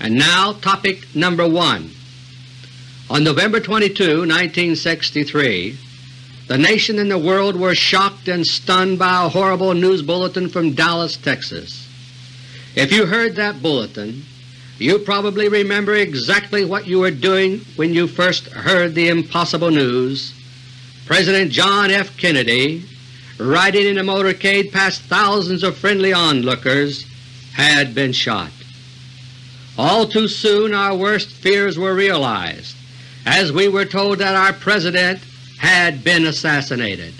And now topic number 1. On November 22, 1963, the nation and the world were shocked and stunned by a horrible news bulletin from Dallas, Texas. If you heard that bulletin, you probably remember exactly what you were doing when you first heard the impossible news. President John F. Kennedy, riding in a motorcade past thousands of friendly onlookers, had been shot. All too soon our worst fears were realized, as we were told that our President had been assassinated.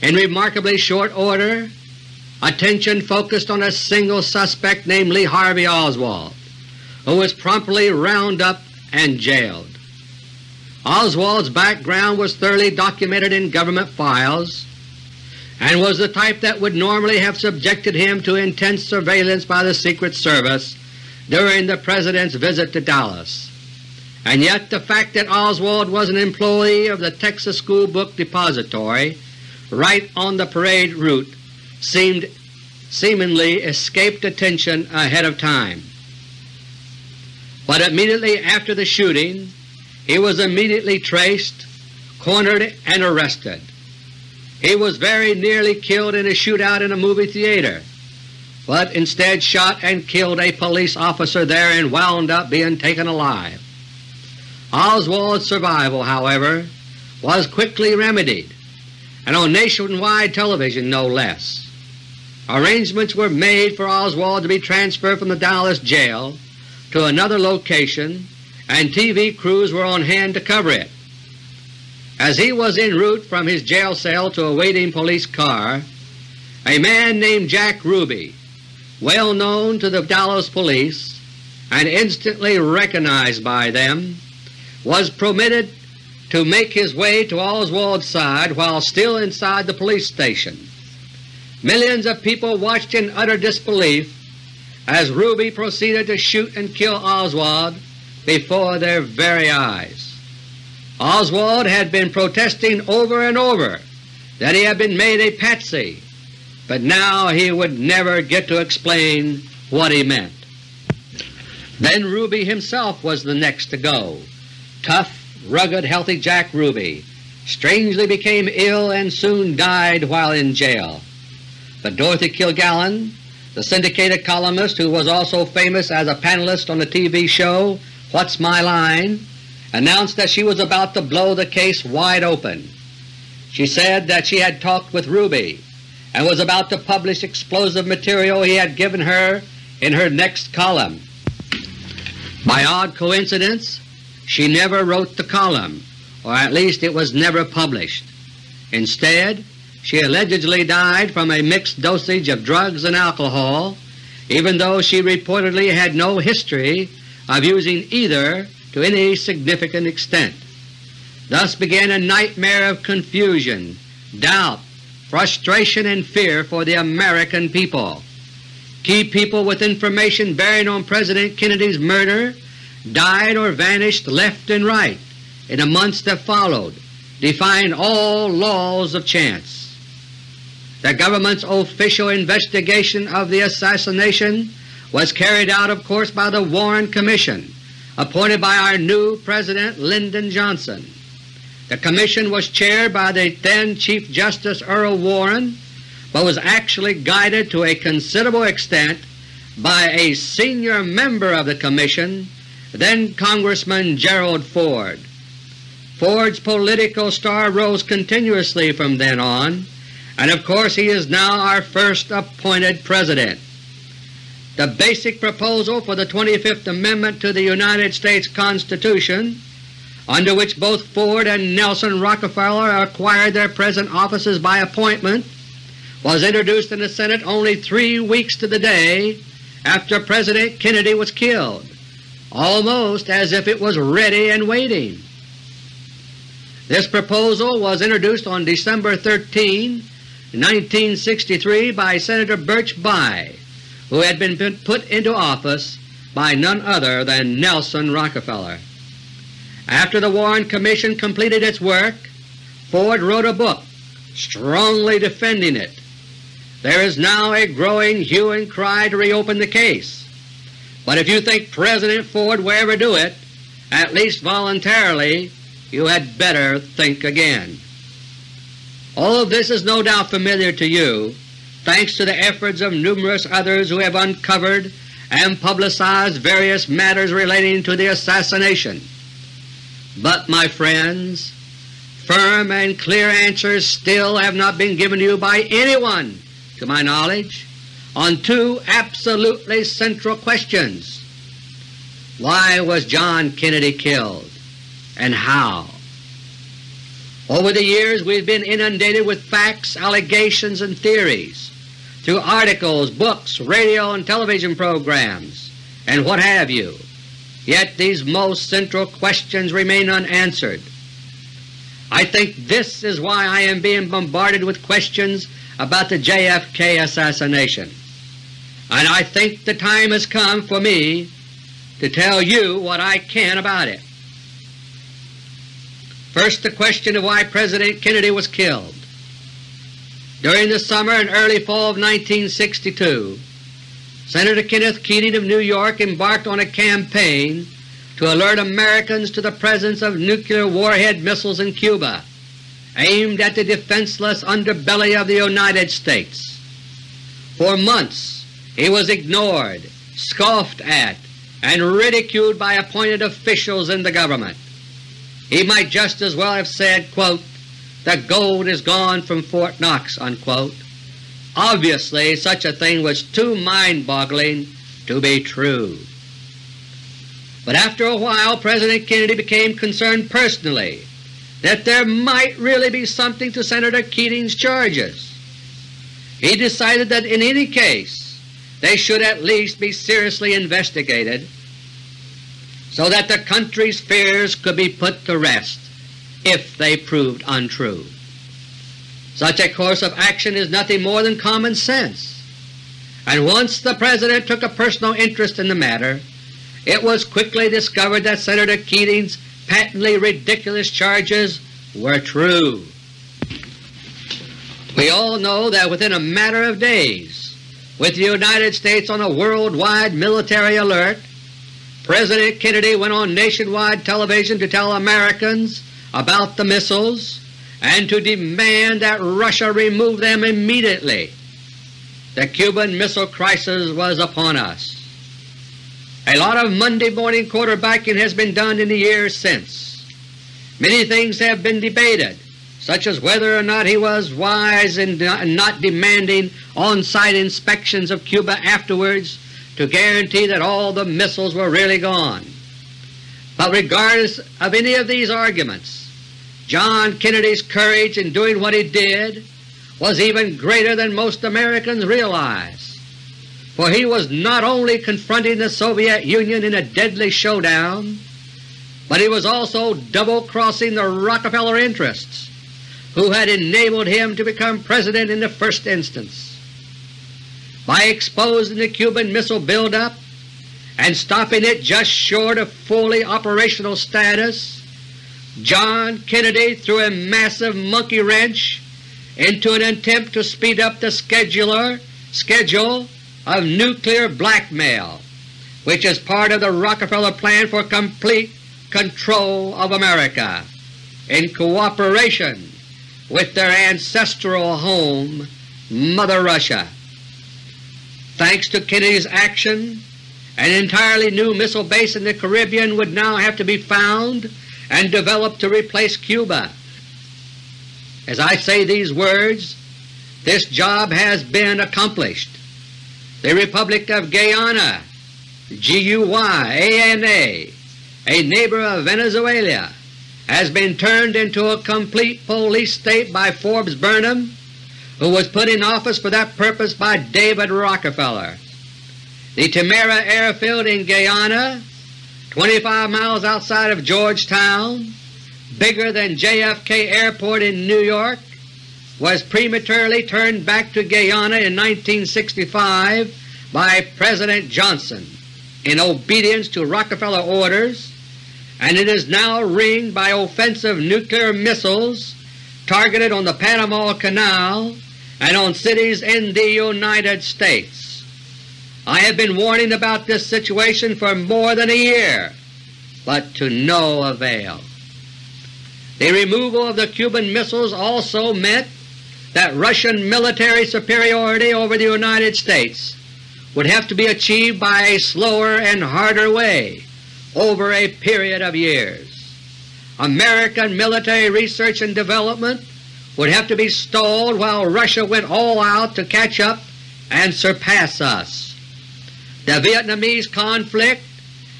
In remarkably short order, attention focused on a single suspect named Lee Harvey Oswald, who was promptly round up and jailed. Oswald's background was thoroughly documented in government files and was the type that would normally have subjected him to intense surveillance by the Secret Service during the President's visit to Dallas. And yet the fact that Oswald was an employee of the Texas School Book Depository right on the parade route seemingly escaped attention ahead of time. But immediately after the shooting, he was immediately traced, cornered, and arrested. He was very nearly killed in a shootout in a movie theater, but instead shot and killed a police officer there and wound up being taken alive. Oswald's survival, however, was quickly remedied, and on nationwide television no less. Arrangements were made for Oswald to be transferred from the Dallas jail to another location, and TV crews were on hand to cover it. As he was en route from his jail cell to a waiting police car, a man named Jack Ruby, well known to the Dallas police and instantly recognized by them, was permitted to make his way to Oswald's side while still inside the police station. Millions of people watched in utter disbelief as Ruby proceeded to shoot and kill Oswald before their very eyes. Oswald had been protesting over and over that he had been made a patsy, but now he would never get to explain what he meant. Then Ruby himself was the next to go. Tough, rugged, healthy Jack Ruby strangely became ill and soon died while in jail. But Dorothy Kilgallen, the syndicated columnist who was also famous as a panelist on the TV show What's My Line, announced that she was about to blow the case wide open. She said that she had talked with Ruby and was about to publish explosive material he had given her in her next column. By odd coincidence, she never wrote the column, or at least it was never published. Instead, she allegedly died from a mixed dosage of drugs and alcohol, even though she reportedly had no history of using either to any significant extent. Thus began a nightmare of confusion, doubt, frustration, and fear for the American people. Key people with information bearing on President Kennedy's murder died or vanished left and right in the months that followed, defying all laws of chance. The government's official investigation of the assassination was carried out, of course, by the Warren Commission, appointed by our new President Lyndon Johnson. The Commission was chaired by the then Chief Justice Earl Warren, but was actually guided to a considerable extent by a senior member of the Commission, then Congressman Gerald Ford. Ford's political star rose continuously from then on, and of course he is now our first appointed President. The basic proposal for the 25th Amendment to the United States Constitution, under which both Ford and Nelson Rockefeller acquired their present offices by appointment, was introduced in the Senate only 3 weeks to the day after President Kennedy was killed, almost as if it was ready and waiting. This proposal was introduced on December 13, 1963 by Senator Birch Bayh, who had been put into office by none other than Nelson Rockefeller. After the Warren Commission completed its work, Ford wrote a book strongly defending it. There is now a growing hue and cry to reopen the case. But if you think President Ford will ever do it, at least voluntarily, you had better think again. All of this is no doubt familiar to you, thanks to the efforts of numerous others who have uncovered and publicized various matters relating to the assassination. But, my friends, firm and clear answers still have not been given to you by anyone, to my knowledge, on two absolutely central questions. Why was John Kennedy killed, and how? Over the years we've been inundated with facts, allegations, and theories through articles, books, radio and television programs, and what have you. Yet these most central questions remain unanswered. I think this is why I am being bombarded with questions about the JFK assassination, and I think the time has come for me to tell you what I can about it. First, the question of why President Kennedy was killed. During the summer and early fall of 1962, Senator Kenneth Keating of New York embarked on a campaign to alert Americans to the presence of nuclear warhead missiles in Cuba, aimed at the defenseless underbelly of the United States. For months he was ignored, scoffed at, and ridiculed by appointed officials in the government. He might just as well have said, quote, "The gold is gone from Fort Knox," unquote. Obviously such a thing was too mind-boggling to be true. But after a while President Kennedy became concerned personally that there might really be something to Senator Keating's charges. He decided that in any case they should at least be seriously investigated so that the country's fears could be put to rest if they proved untrue. Such a course of action is nothing more than common sense, and once the President took a personal interest in the matter, it was quickly discovered that Senator Keating's patently ridiculous charges were true. We all know that within a matter of days, with the United States on a worldwide military alert, President Kennedy went on nationwide television to tell Americans about the missiles and to demand that Russia remove them immediately. The Cuban Missile Crisis was upon us. A lot of Monday morning quarterbacking has been done in the years since. Many things have been debated, such as whether or not he was wise in not demanding on-site inspections of Cuba afterwards to guarantee that all the missiles were really gone. But regardless of any of these arguments, John Kennedy's courage in doing what he did was even greater than most Americans realize, for he was not only confronting the Soviet Union in a deadly showdown, but he was also double-crossing the Rockefeller interests, who had enabled him to become President in the first instance. By exposing the Cuban missile buildup and stopping it just short of fully operational status, John Kennedy threw a massive monkey wrench into an attempt to speed up the schedule of nuclear blackmail, which is part of the Rockefeller plan for complete control of America in cooperation with their ancestral home, Mother Russia. Thanks to Kennedy's action, an entirely new missile base in the Caribbean would now have to be found and developed to replace Cuba. As I say these words, this job has been accomplished. The Republic of Guyana, Guyana, a neighbor of Venezuela, has been turned into a complete police state by Forbes Burnham, who was put in office for that purpose by David Rockefeller. The Timera Airfield in Guyana, 25 miles outside of Georgetown, bigger than JFK Airport in New York, was prematurely turned back to Guyana in 1965 by President Johnson in obedience to Rockefeller orders, and it is now ringed by offensive nuclear missiles targeted on the Panama Canal and on cities in the United States. I have been warning about this situation for more than a year, but to no avail. The removal of the Cuban missiles also meant that Russian military superiority over the United States would have to be achieved by a slower and harder way over a period of years. American military research and development would have to be stalled while Russia went all out to catch up and surpass us. The Vietnamese conflict,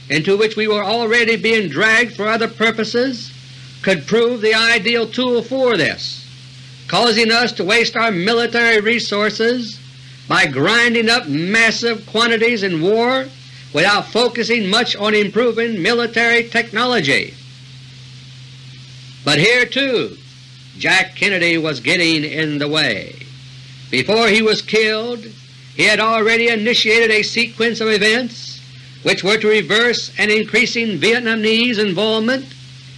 into which we were already being dragged for other purposes, could prove the ideal tool for this, causing us to waste our military resources by grinding up massive quantities in war without focusing much on improving military technology. But here too Jack Kennedy was getting in the way. Before he was killed, he had already initiated a sequence of events which were to reverse an increasing Vietnamese involvement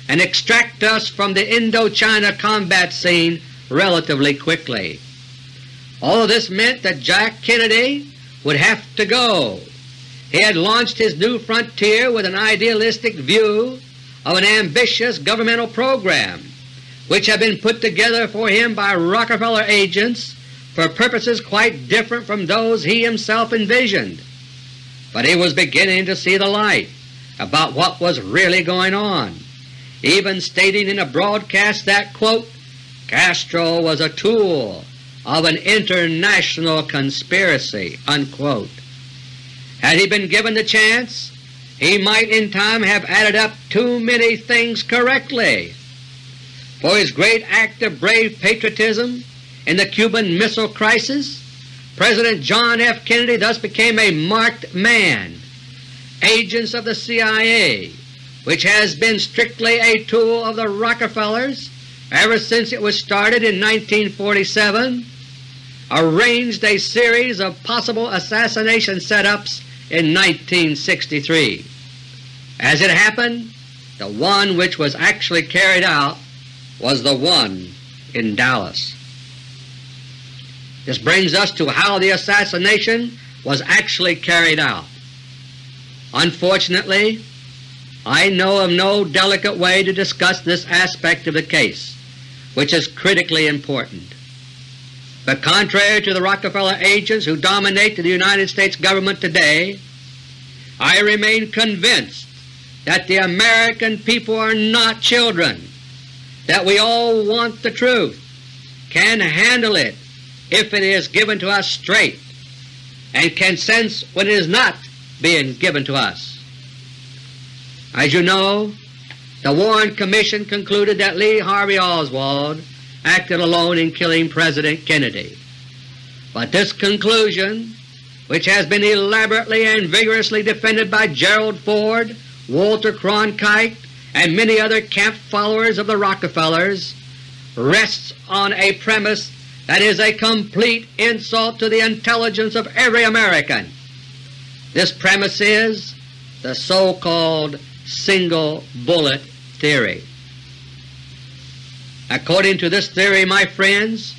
and extract us from the Indochina combat scene relatively quickly. All of this meant that Jack Kennedy would have to go. He had launched his new frontier with an idealistic view of an ambitious governmental program which had been put together for him by Rockefeller agents for purposes quite different from those he himself envisioned. But he was beginning to see the light about what was really going on, even stating in a broadcast that, quote, "Castro was a tool of an international conspiracy," unquote. Had he been given the chance, he might in time have added up too many things correctly. For his great act of brave patriotism in the Cuban Missile Crisis, President John F. Kennedy thus became a marked man. Agents of the CIA, which has been strictly a tool of the Rockefellers ever since it was started in 1947, arranged a series of possible assassination setups in 1963. As it happened, the one which was actually carried out was the one in Dallas. This brings us to how the assassination was actually carried out. Unfortunately, I know of no delicate way to discuss this aspect of the case, which is critically important. But contrary to the Rockefeller agents who dominate the United States government today, I remain convinced that the American people are not children, that we all want the truth, can handle it if it is given to us straight, and can sense when it is not being given to us. As you know, the Warren Commission concluded that Lee Harvey Oswald acted alone in killing President Kennedy. But this conclusion, which has been elaborately and vigorously defended by Gerald Ford, Walter Cronkite, and many other camp followers of the Rockefellers, rests on a premise that is a complete insult to the intelligence of every American. This premise is the so-called single bullet theory. According to this theory, my friends,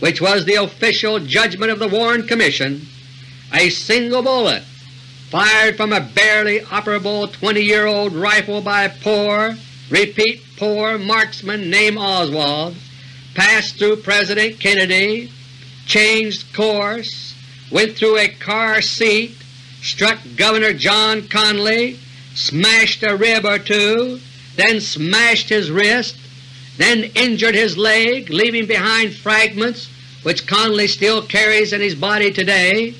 which was the official judgment of the Warren Commission, a single bullet fired from a barely operable 20-year-old rifle by a poor, repeat poor, marksman named Oswald passed through President Kennedy, changed course, went through a car seat, struck Governor John Connally, smashed a rib or two, then smashed his wrist, then injured his leg, leaving behind fragments which Connally still carries in his body today,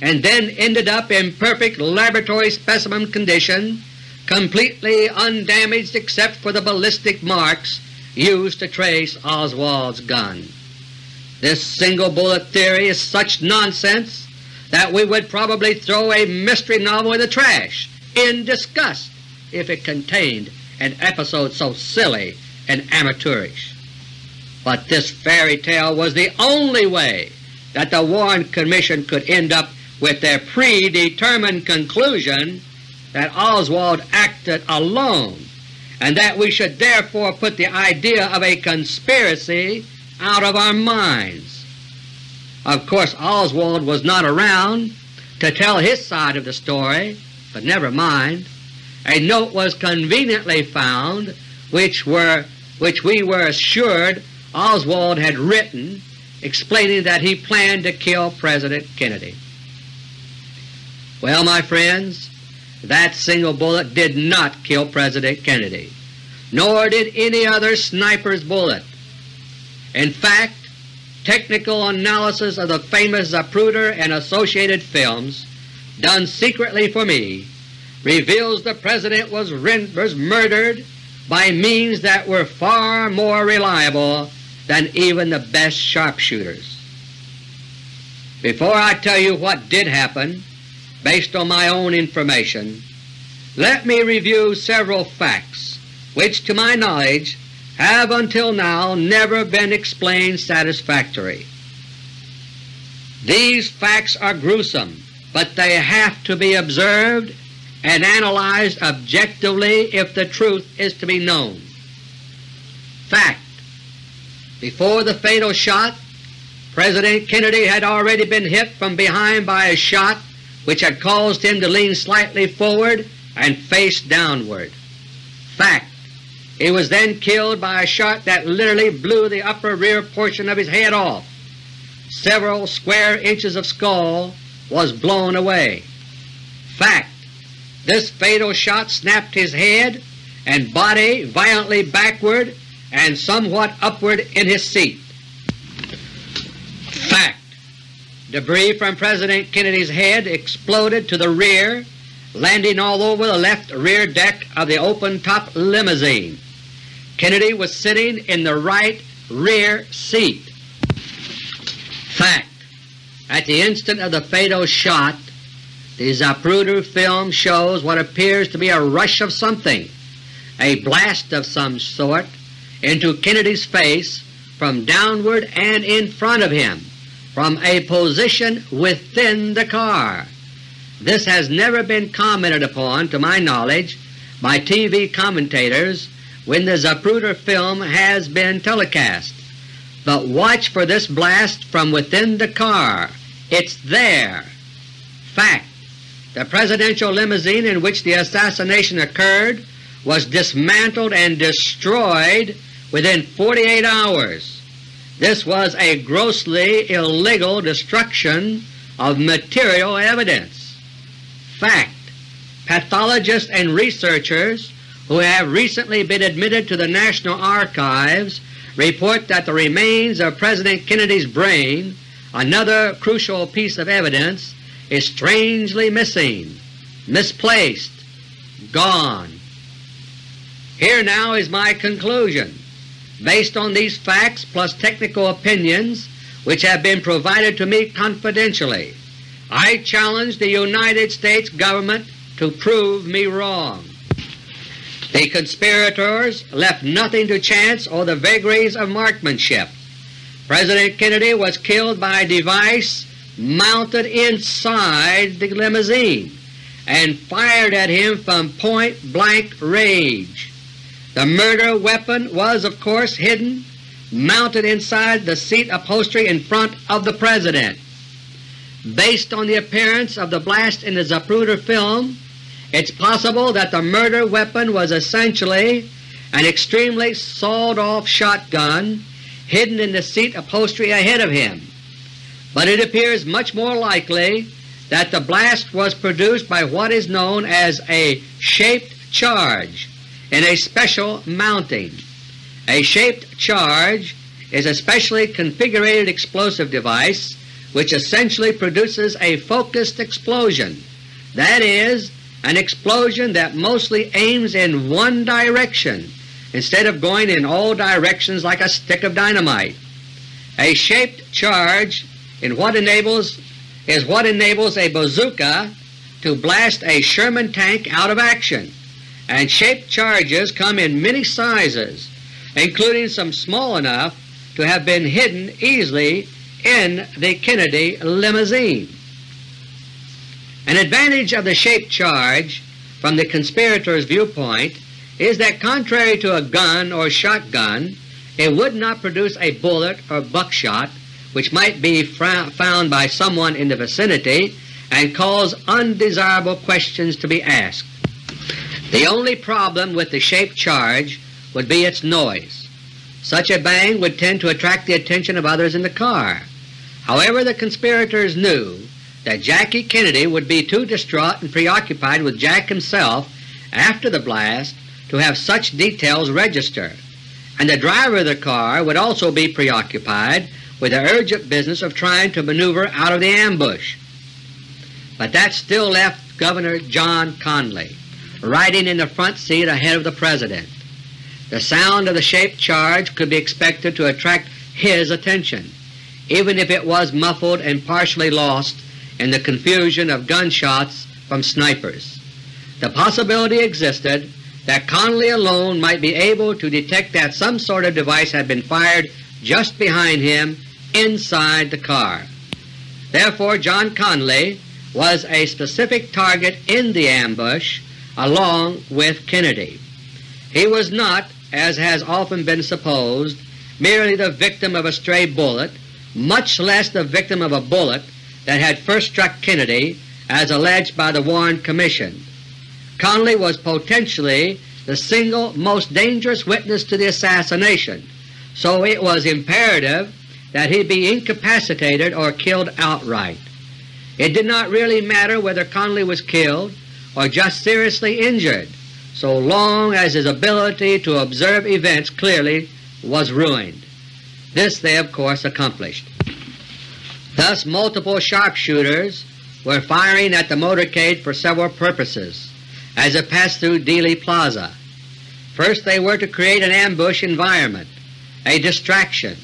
and then ended up in perfect laboratory specimen condition, completely undamaged except for the ballistic marks used to trace Oswald's gun. This single bullet theory is such nonsense that we would probably throw a mystery novel in the trash in disgust if it contained an episode so silly and amateurish. But this fairy tale was the only way that the Warren Commission could end up with their predetermined conclusion that Oswald acted alone and that we should therefore put the idea of a conspiracy out of our minds. Of course Oswald was not around to tell his side of the story, but never mind. A note was conveniently found which we were assured Oswald had written explaining that he planned to kill President Kennedy. Well, my friends, that single bullet did not kill President Kennedy, nor did any other sniper's bullet. In fact, technical analysis of the famous Zapruder and associated films, done secretly for me, reveals the President was murdered by means that were far more reliable than even the best sharpshooters. Before I tell you what did happen, based on my own information, let me review several facts which, to my knowledge, have until now never been explained satisfactorily. These facts are gruesome, but they have to be observed and analyzed objectively if the truth is to be known. Fact: before the fatal shot, President Kennedy had already been hit from behind by a shot which had caused him to lean slightly forward and face downward. Fact: he was then killed by a shot that literally blew the upper rear portion of his head off. Several square inches of skull was blown away. Fact: this fatal shot snapped his head and body violently backward and somewhat upward in his seat. Fact: debris from President Kennedy's head exploded to the rear, landing all over the left rear deck of the open-top limousine. Kennedy was sitting in the right rear seat. Fact: at the instant of the fatal shot, the Zapruder film shows what appears to be a rush of something, a blast of some sort, into Kennedy's face from downward and in front of him, from a position within the car. This has never been commented upon, to my knowledge, by TV commentators when the Zapruder film has been telecast. But watch for this blast from within the car. It's there. Fact: the presidential limousine in which the assassination occurred was dismantled and destroyed within 48 hours. This was a grossly illegal destruction of material evidence. Fact: pathologists and researchers who have recently been admitted to the National Archives report that the remains of President Kennedy's brain, another crucial piece of evidence, is strangely missing, misplaced, gone. Here now is my conclusion, based on these facts plus technical opinions which have been provided to me confidentially. I challenge the United States government to prove me wrong. The conspirators left nothing to chance or the vagaries of marksmanship. President Kennedy was killed by a device mounted inside the limousine and fired at him from point-blank range. The murder weapon was, of course, hidden, mounted inside the seat upholstery in front of the President. Based on the appearance of the blast in the Zapruder film, it's possible that the murder weapon was essentially an extremely sawed-off shotgun hidden in the seat upholstery ahead of him, but it appears much more likely that the blast was produced by what is known as a shaped charge in a special mounting. A shaped charge is a specially configured explosive device which essentially produces a focused explosion, that is, an explosion that mostly aims in one direction instead of going in all directions like a stick of dynamite. A shaped charge is what enables a bazooka to blast a Sherman tank out of action, and shaped charges come in many sizes, including some small enough to have been hidden easily in the Kennedy limousine. An advantage of the shaped charge from the conspirators' viewpoint is that contrary to a gun or shotgun, it would not produce a bullet or buckshot which might be found by someone in the vicinity and cause undesirable questions to be asked. The only problem with the shaped charge would be its noise. Such a bang would tend to attract the attention of others in the car. However, the conspirators knew that Jackie Kennedy would be too distraught and preoccupied with Jack himself after the blast to have such details register, and the driver of the car would also be preoccupied with the urgent business of trying to maneuver out of the ambush. But that still left Governor John Connally riding in the front seat ahead of the President. The sound of the shaped charge could be expected to attract his attention, even if it was muffled and partially lost in the confusion of gunshots from snipers. The possibility existed that Connally alone might be able to detect that some sort of device had been fired just behind him inside the car. Therefore, John Connally was a specific target in the ambush along with Kennedy. He was not, as has often been supposed, merely the victim of a stray bullet, much less the victim of a bullet that had first struck Kennedy as alleged by the Warren Commission. Connally was potentially the single most dangerous witness to the assassination, so it was imperative that he be incapacitated or killed outright. It did not really matter whether Connally was killed or just seriously injured, so long as his ability to observe events clearly was ruined. This they of course accomplished. Thus multiple sharpshooters were firing at the motorcade for several purposes as it passed through Dealey Plaza. First, they were to create an ambush environment, a distraction,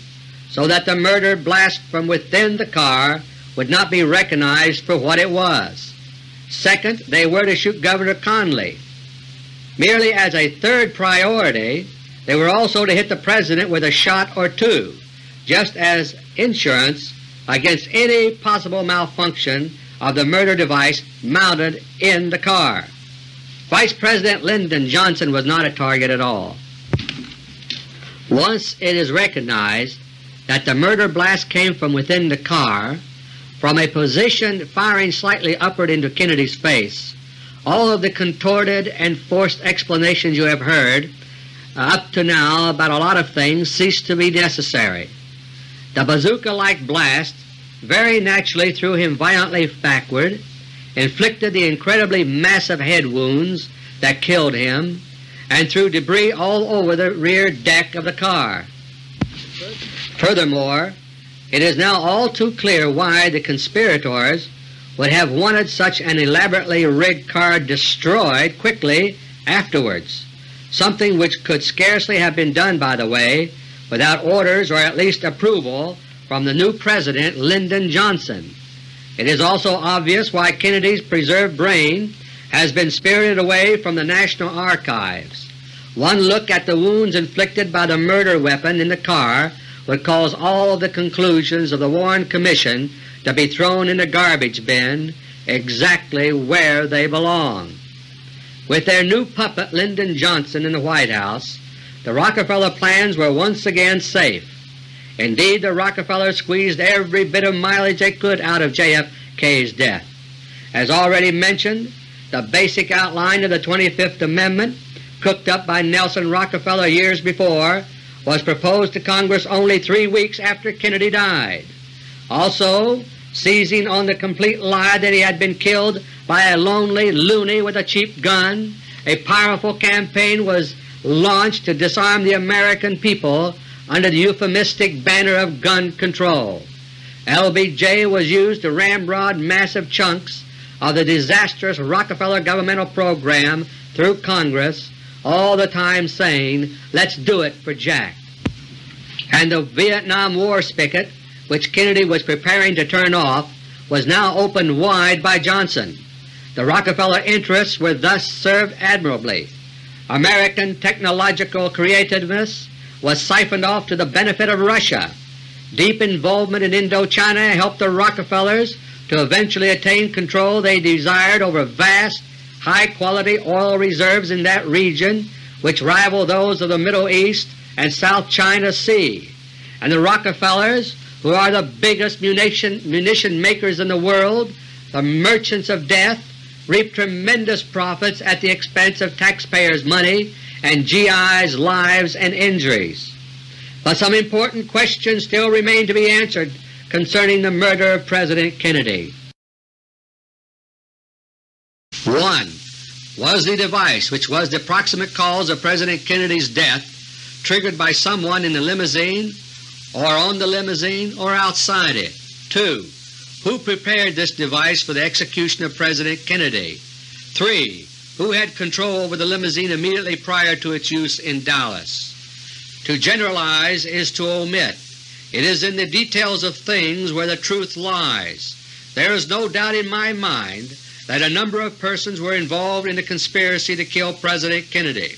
so that the murder blast from within the car would not be recognized for what it was. Second, they were to shoot Governor Connally. Merely as a third priority, they were also to hit the President with a shot or two, just as insurance against any possible malfunction of the murder device mounted in the car. Vice President Lyndon Johnson was not a target at all. Once it is recognized that the murder blast came from within the car, from a position firing slightly upward into Kennedy's face, all of the contorted and forced explanations you have heard up to now about a lot of things cease to be necessary. The bazooka-like blast very naturally threw him violently backward, inflicted the incredibly massive head wounds that killed him, and threw debris all over the rear deck of the car. Furthermore, it is now all too clear why the conspirators would have wanted such an elaborately rigged car destroyed quickly afterwards, something which could scarcely have been done, by the way, without orders or at least approval from the new President, Lyndon Johnson. It is also obvious why Kennedy's preserved brain has been spirited away from the National Archives. One look at the wounds inflicted by the murder weapon in the car would cause all of the conclusions of the Warren Commission to be thrown in a garbage bin exactly where they belong. With their new puppet Lyndon Johnson in the White House, the Rockefeller plans were once again safe. Indeed, the Rockefellers squeezed every bit of mileage they could out of JFK's death. As already mentioned, the basic outline of the 25th Amendment, cooked up by Nelson Rockefeller years before, was proposed to Congress only 3 weeks after Kennedy died. Also, seizing on the complete lie that he had been killed by a lonely loony with a cheap gun, a powerful campaign was launched to disarm the American people under the euphemistic banner of gun control. LBJ was used to ramrod massive chunks of the disastrous Rockefeller governmental program through Congress, all the time saying, "Let's do it for Jack." And the Vietnam War spigot, which Kennedy was preparing to turn off, was now opened wide by Johnson. The Rockefeller interests were thus served admirably. American technological creativeness was siphoned off to the benefit of Russia. Deep involvement in Indochina helped the Rockefellers to eventually attain control they desired over vast, high-quality oil reserves in that region which rival those of the Middle East and South China Sea. And the Rockefellers, who are the biggest munition makers in the world, the merchants of death reaped tremendous profits at the expense of taxpayers' money and GIs' lives and injuries. But some important questions still remain to be answered concerning the murder of President Kennedy. 1. Was the device which was the proximate cause of President Kennedy's death triggered by someone in the limousine or on the limousine or outside it? 2. Who prepared this device for the execution of President Kennedy? 3. Who had control over the limousine immediately prior to its use in Dallas? To generalize is to omit. It is in the details of things where the truth lies. There is no doubt in my mind that a number of persons were involved in the conspiracy to kill President Kennedy.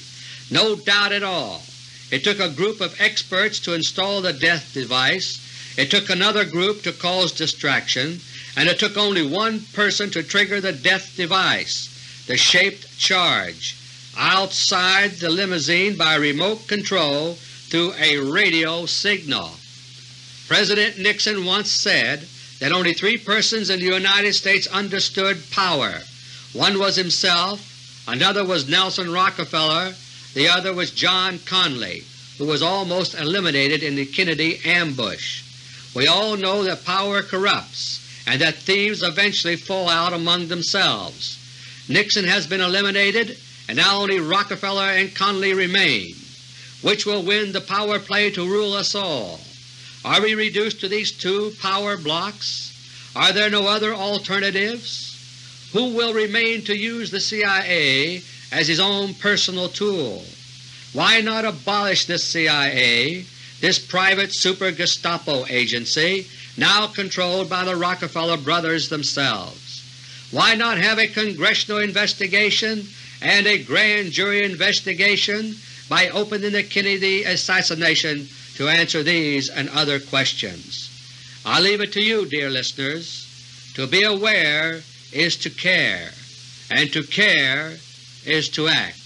No doubt at all. It took a group of experts to install the death device, it took another group to cause distraction, and it took only one person to trigger the death device, the shaped charge, outside the limousine by remote control through a radio signal. President Nixon once said that only three persons in the United States understood power. One was himself, another was Nelson Rockefeller, the other was John Connally, who was almost eliminated in the Kennedy ambush. We all know that power corrupts and that thieves eventually fall out among themselves. Nixon has been eliminated, and now only Rockefeller and Connally remain. Which will win the power play to rule us all? Are we reduced to these two power blocks? Are there no other alternatives? Who will remain to use the CIA as his own personal tool? Why not abolish this CIA, this private super-Gestapo agency now controlled by the Rockefeller brothers themselves? Why not have a congressional investigation and a grand jury investigation by opening the Kennedy assassination to answer these and other questions? I leave it to you, dear listeners. To be aware is to care, and to care is to act.